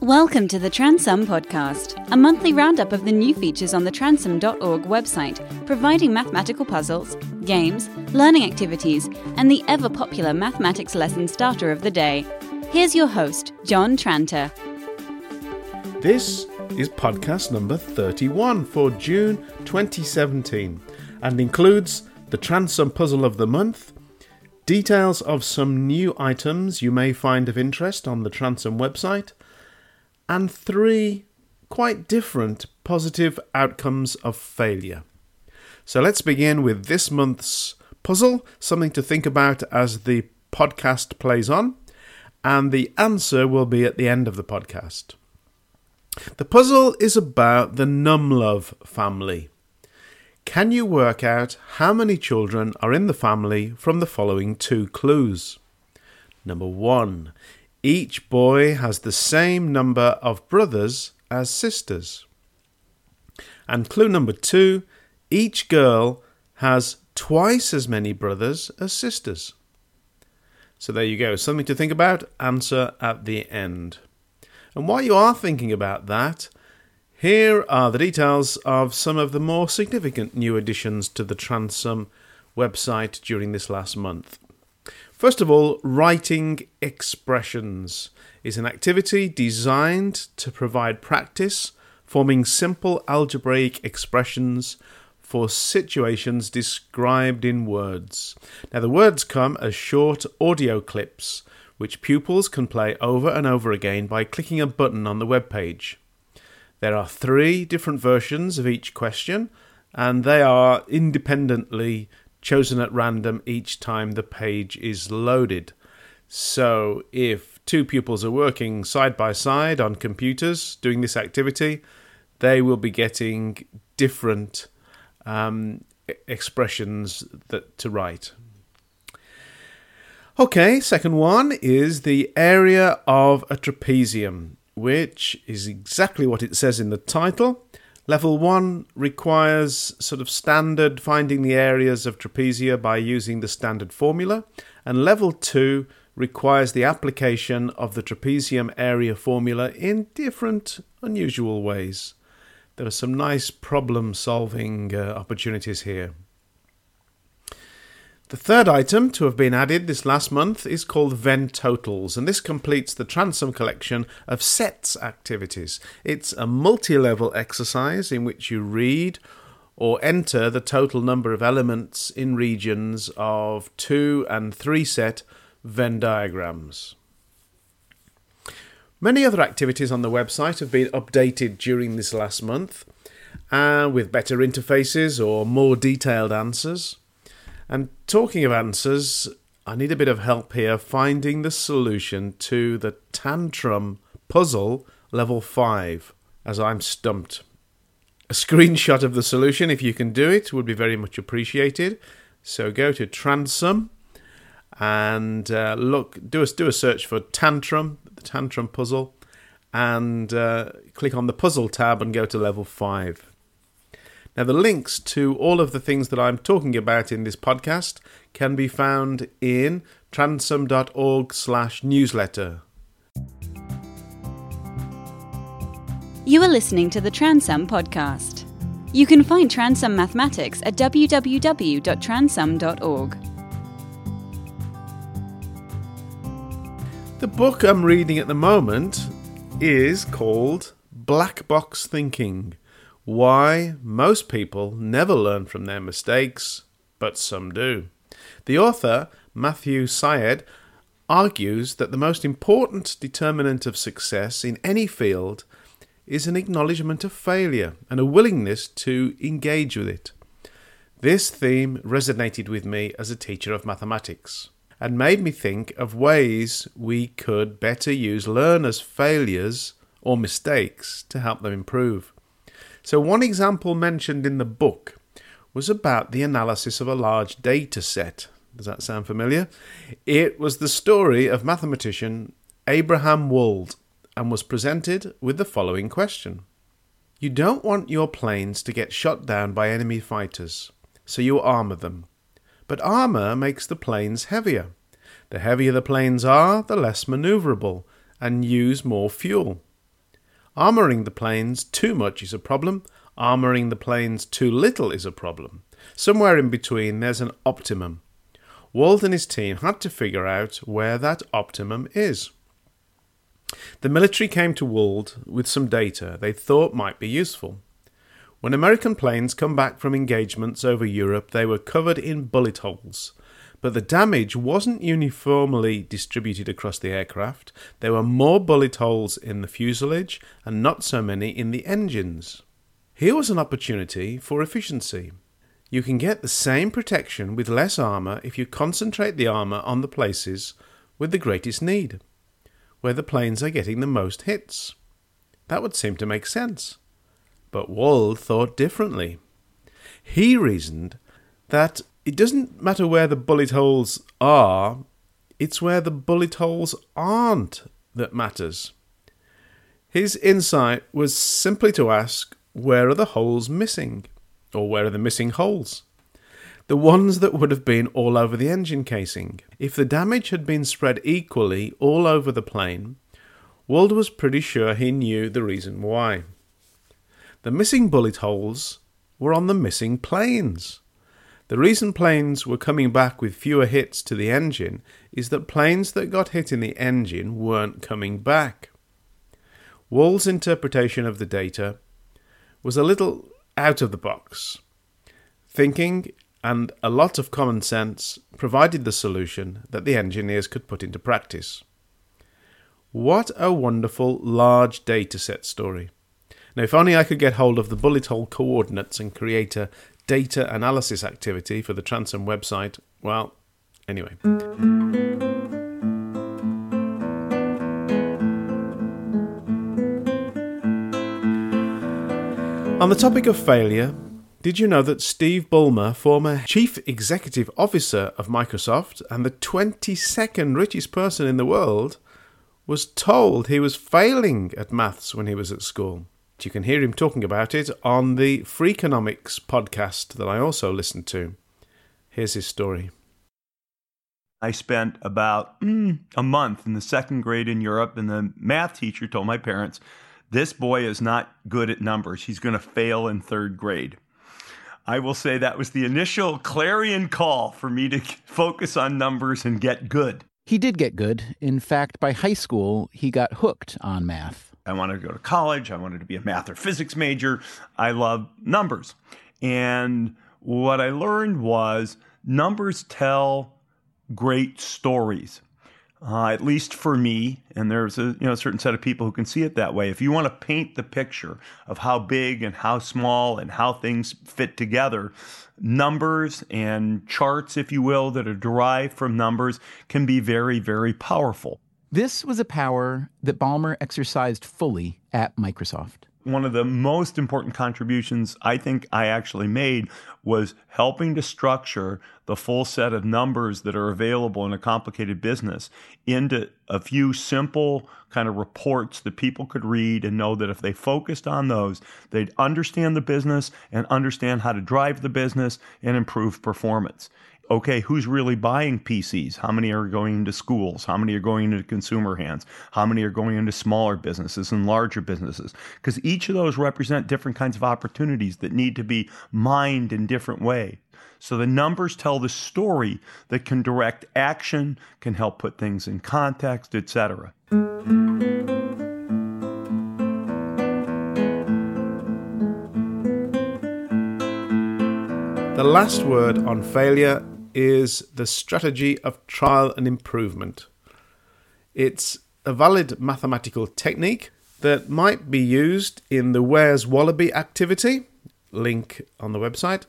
Welcome to the Transum podcast, a monthly roundup of the new features on the transum.org website, providing mathematical puzzles, games, learning activities, and the ever-popular mathematics lesson starter of the day. Here's your host, John Tranter. This is podcast number 31 for June 2017 and includes the Transum Puzzle of the Month, details of some new items you may find of interest on the Transum website, and three quite different positive outcomes of failure. So let's begin with this month's puzzle, something to think about as the podcast plays on, and the answer will be at the end of the podcast. The puzzle is about the Numblove family. Can you work out how many children are in the family from the following two clues? Number one, each boy has the same number of brothers as sisters. And clue number two, each girl has twice as many brothers as sisters. So there you go, something to think about, answer at the end. And while you are thinking about that, here are the details of some of the more significant new additions to the Transum website during this last month. First of all, writing expressions is an activity designed to provide practice forming simple algebraic expressions for situations described in words. Now, the words come as short audio clips, which pupils can play over and over again by clicking a button on the web page. There are three different versions of each question, and they are independently chosen at random each time the page is loaded. So if two pupils are working side by side on computers doing this activity, they will be getting different expressions to write. Okay, second one is the area of a trapezium, which is exactly what it says in the title. Level 1 requires sort of standard finding the areas of trapezia by using the standard formula, and Level 2 requires the application of the trapezium area formula in different, unusual ways. There are some nice problem-solving opportunities here. The third item to have been added this last month is called Venn Totals, and this completes the Transum collection of sets activities. It's a multi-level exercise in which you read or enter the total number of elements in regions of 2 and 3 set Venn diagrams. Many other activities on the website have been updated during this last month, with better interfaces or more detailed answers. And talking of answers, I need a bit of help here finding the solution to the Tantrum Puzzle Level 5, as I'm stumped. A screenshot of the solution, if you can do it, would be very much appreciated. So go to Transum and do a search for Tantrum, the Tantrum Puzzle, and click on the Puzzle tab and go to Level 5. Now, the links to all of the things that I'm talking about in this podcast can be found in transum.org/newsletter. You are listening to the Transum podcast. You can find Transum Mathematics at www.transum.org. The book I'm reading at the moment is called Black Box Thinking: Why Most People Never Learn from Their Mistakes, But Some Do. The author, Matthew Syed, argues that the most important determinant of success in any field is an acknowledgement of failure and a willingness to engage with it. This theme resonated with me as a teacher of mathematics and made me think of ways we could better use learners' failures or mistakes to help them improve. So one example mentioned in the book was about the analysis of a large data set. Does that sound familiar? It was the story of mathematician Abraham Wald and was presented with the following question. You don't want your planes to get shot down by enemy fighters, so you armour them. But armour makes the planes heavier. The heavier the planes are, the less manoeuvrable and use more fuel. Armouring the planes too much is a problem. Armouring the planes too little is a problem. Somewhere in between, there's an optimum. Wald and his team had to figure out where that optimum is. The military came to Wald with some data they thought might be useful. When American planes come back from engagements over Europe, they were covered in bullet holes. But the damage wasn't uniformly distributed across the aircraft. There were more bullet holes in the fuselage and not so many in the engines. Here was an opportunity for efficiency. You can get the same protection with less armour if you concentrate the armour on the places with the greatest need, where the planes are getting the most hits. That would seem to make sense. But Wald thought differently. He reasoned that it doesn't matter where the bullet holes are, it's where the bullet holes aren't that matters. His insight was simply to ask, where are the holes missing? Or where are the missing holes? The ones that would have been all over the engine casing. If the damage had been spread equally all over the plane, Wald was pretty sure he knew the reason why. The missing bullet holes were on the missing planes. The reason planes were coming back with fewer hits to the engine is that planes that got hit in the engine weren't coming back. Wald's interpretation of the data was a little out of the box. Thinking and a lot of common sense provided the solution that the engineers could put into practice. What a wonderful large dataset story. Now, if only I could get hold of the bullet hole coordinates and create a data analysis activity for the Transum website. Well, anyway. On the topic of failure, did you know that Steve Ballmer, former Chief Executive Officer of Microsoft and the 22nd richest person in the world, was told he was failing at maths when he was at school? You can hear him talking about it on the Freakonomics podcast that I also listen to. Here's his story. I spent about a month in the second grade in Europe, and the math teacher told my parents, "This boy is not good at numbers. He's going to fail in third grade." I will say that was the initial clarion call for me to focus on numbers and get good. He did get good. In fact, by high school, he got hooked on math. I wanted to go to college. I wanted to be a math or physics major. I love numbers. And what I learned was numbers tell great stories, at least for me. And there's a certain set of people who can see it that way. If you want to paint the picture of how big and how small and how things fit together, numbers and charts, if you will, that are derived from numbers can be very, very powerful. This was a power that Ballmer exercised fully at Microsoft. One of the most important contributions I think I actually made was helping to structure the full set of numbers that are available in a complicated business into a few simple kind of reports that people could read and know that if they focused on those, they'd understand the business and understand how to drive the business and improve performance. Okay, who's really buying PCs? How many are going into schools? How many are going into consumer hands? How many are going into smaller businesses and larger businesses? Because each of those represent different kinds of opportunities that need to be mined in different ways. So the numbers tell the story that can direct action, can help put things in context, etc. The last word on failure is the strategy of trial and improvement. It's a valid mathematical technique that might be used in the Where's Wallaby activity, link on the website,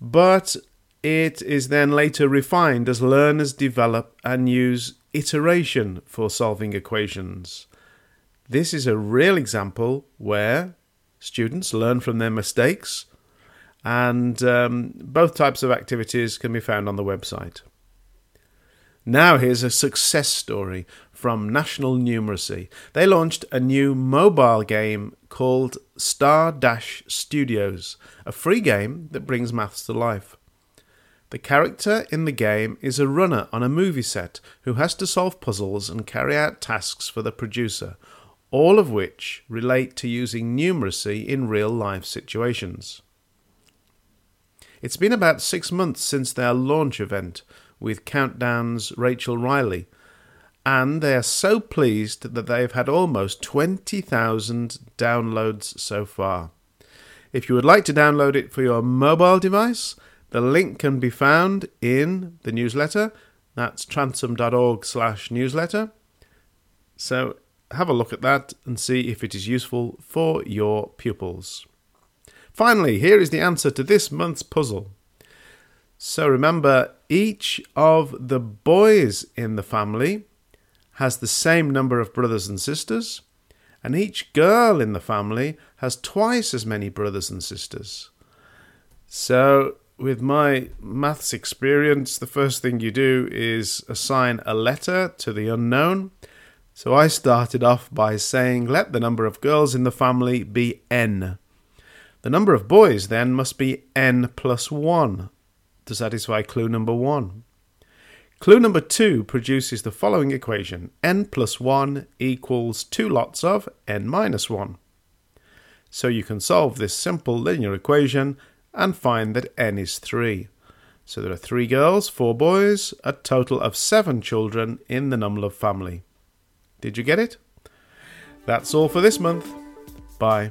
but it is then later refined as learners develop and use iteration for solving equations. This is a real example where students learn from their mistakes, and both types of activities can be found on the website. Now here's a success story from National Numeracy. They launched a new mobile game called Star Dash Studios, a free game that brings maths to life. The character in the game is a runner on a movie set who has to solve puzzles and carry out tasks for the producer, all of which relate to using numeracy in real-life situations. It's been about 6 months since their launch event with Countdown's Rachel Riley, and they are so pleased that they've had almost 20,000 downloads so far. If you would like to download it for your mobile device, the link can be found in the newsletter. That's transum.org/newsletter. So have a look at that and see if it is useful for your pupils. Finally, here is the answer to this month's puzzle. So remember, each of the boys in the family has the same number of brothers and sisters, and each girl in the family has twice as many brothers and sisters. So with my maths experience, the first thing you do is assign a letter to the unknown. So I started off by saying, let the number of girls in the family be n. The number of boys then must be n plus 1 to satisfy clue number 1. Clue number 2 produces the following equation. n plus 1 equals 2 lots of n minus 1. So you can solve this simple linear equation and find that n is 3. So there are 3 girls, 4 boys, a total of 7 children in the Numblove family. Did you get it? That's all for this month. Bye.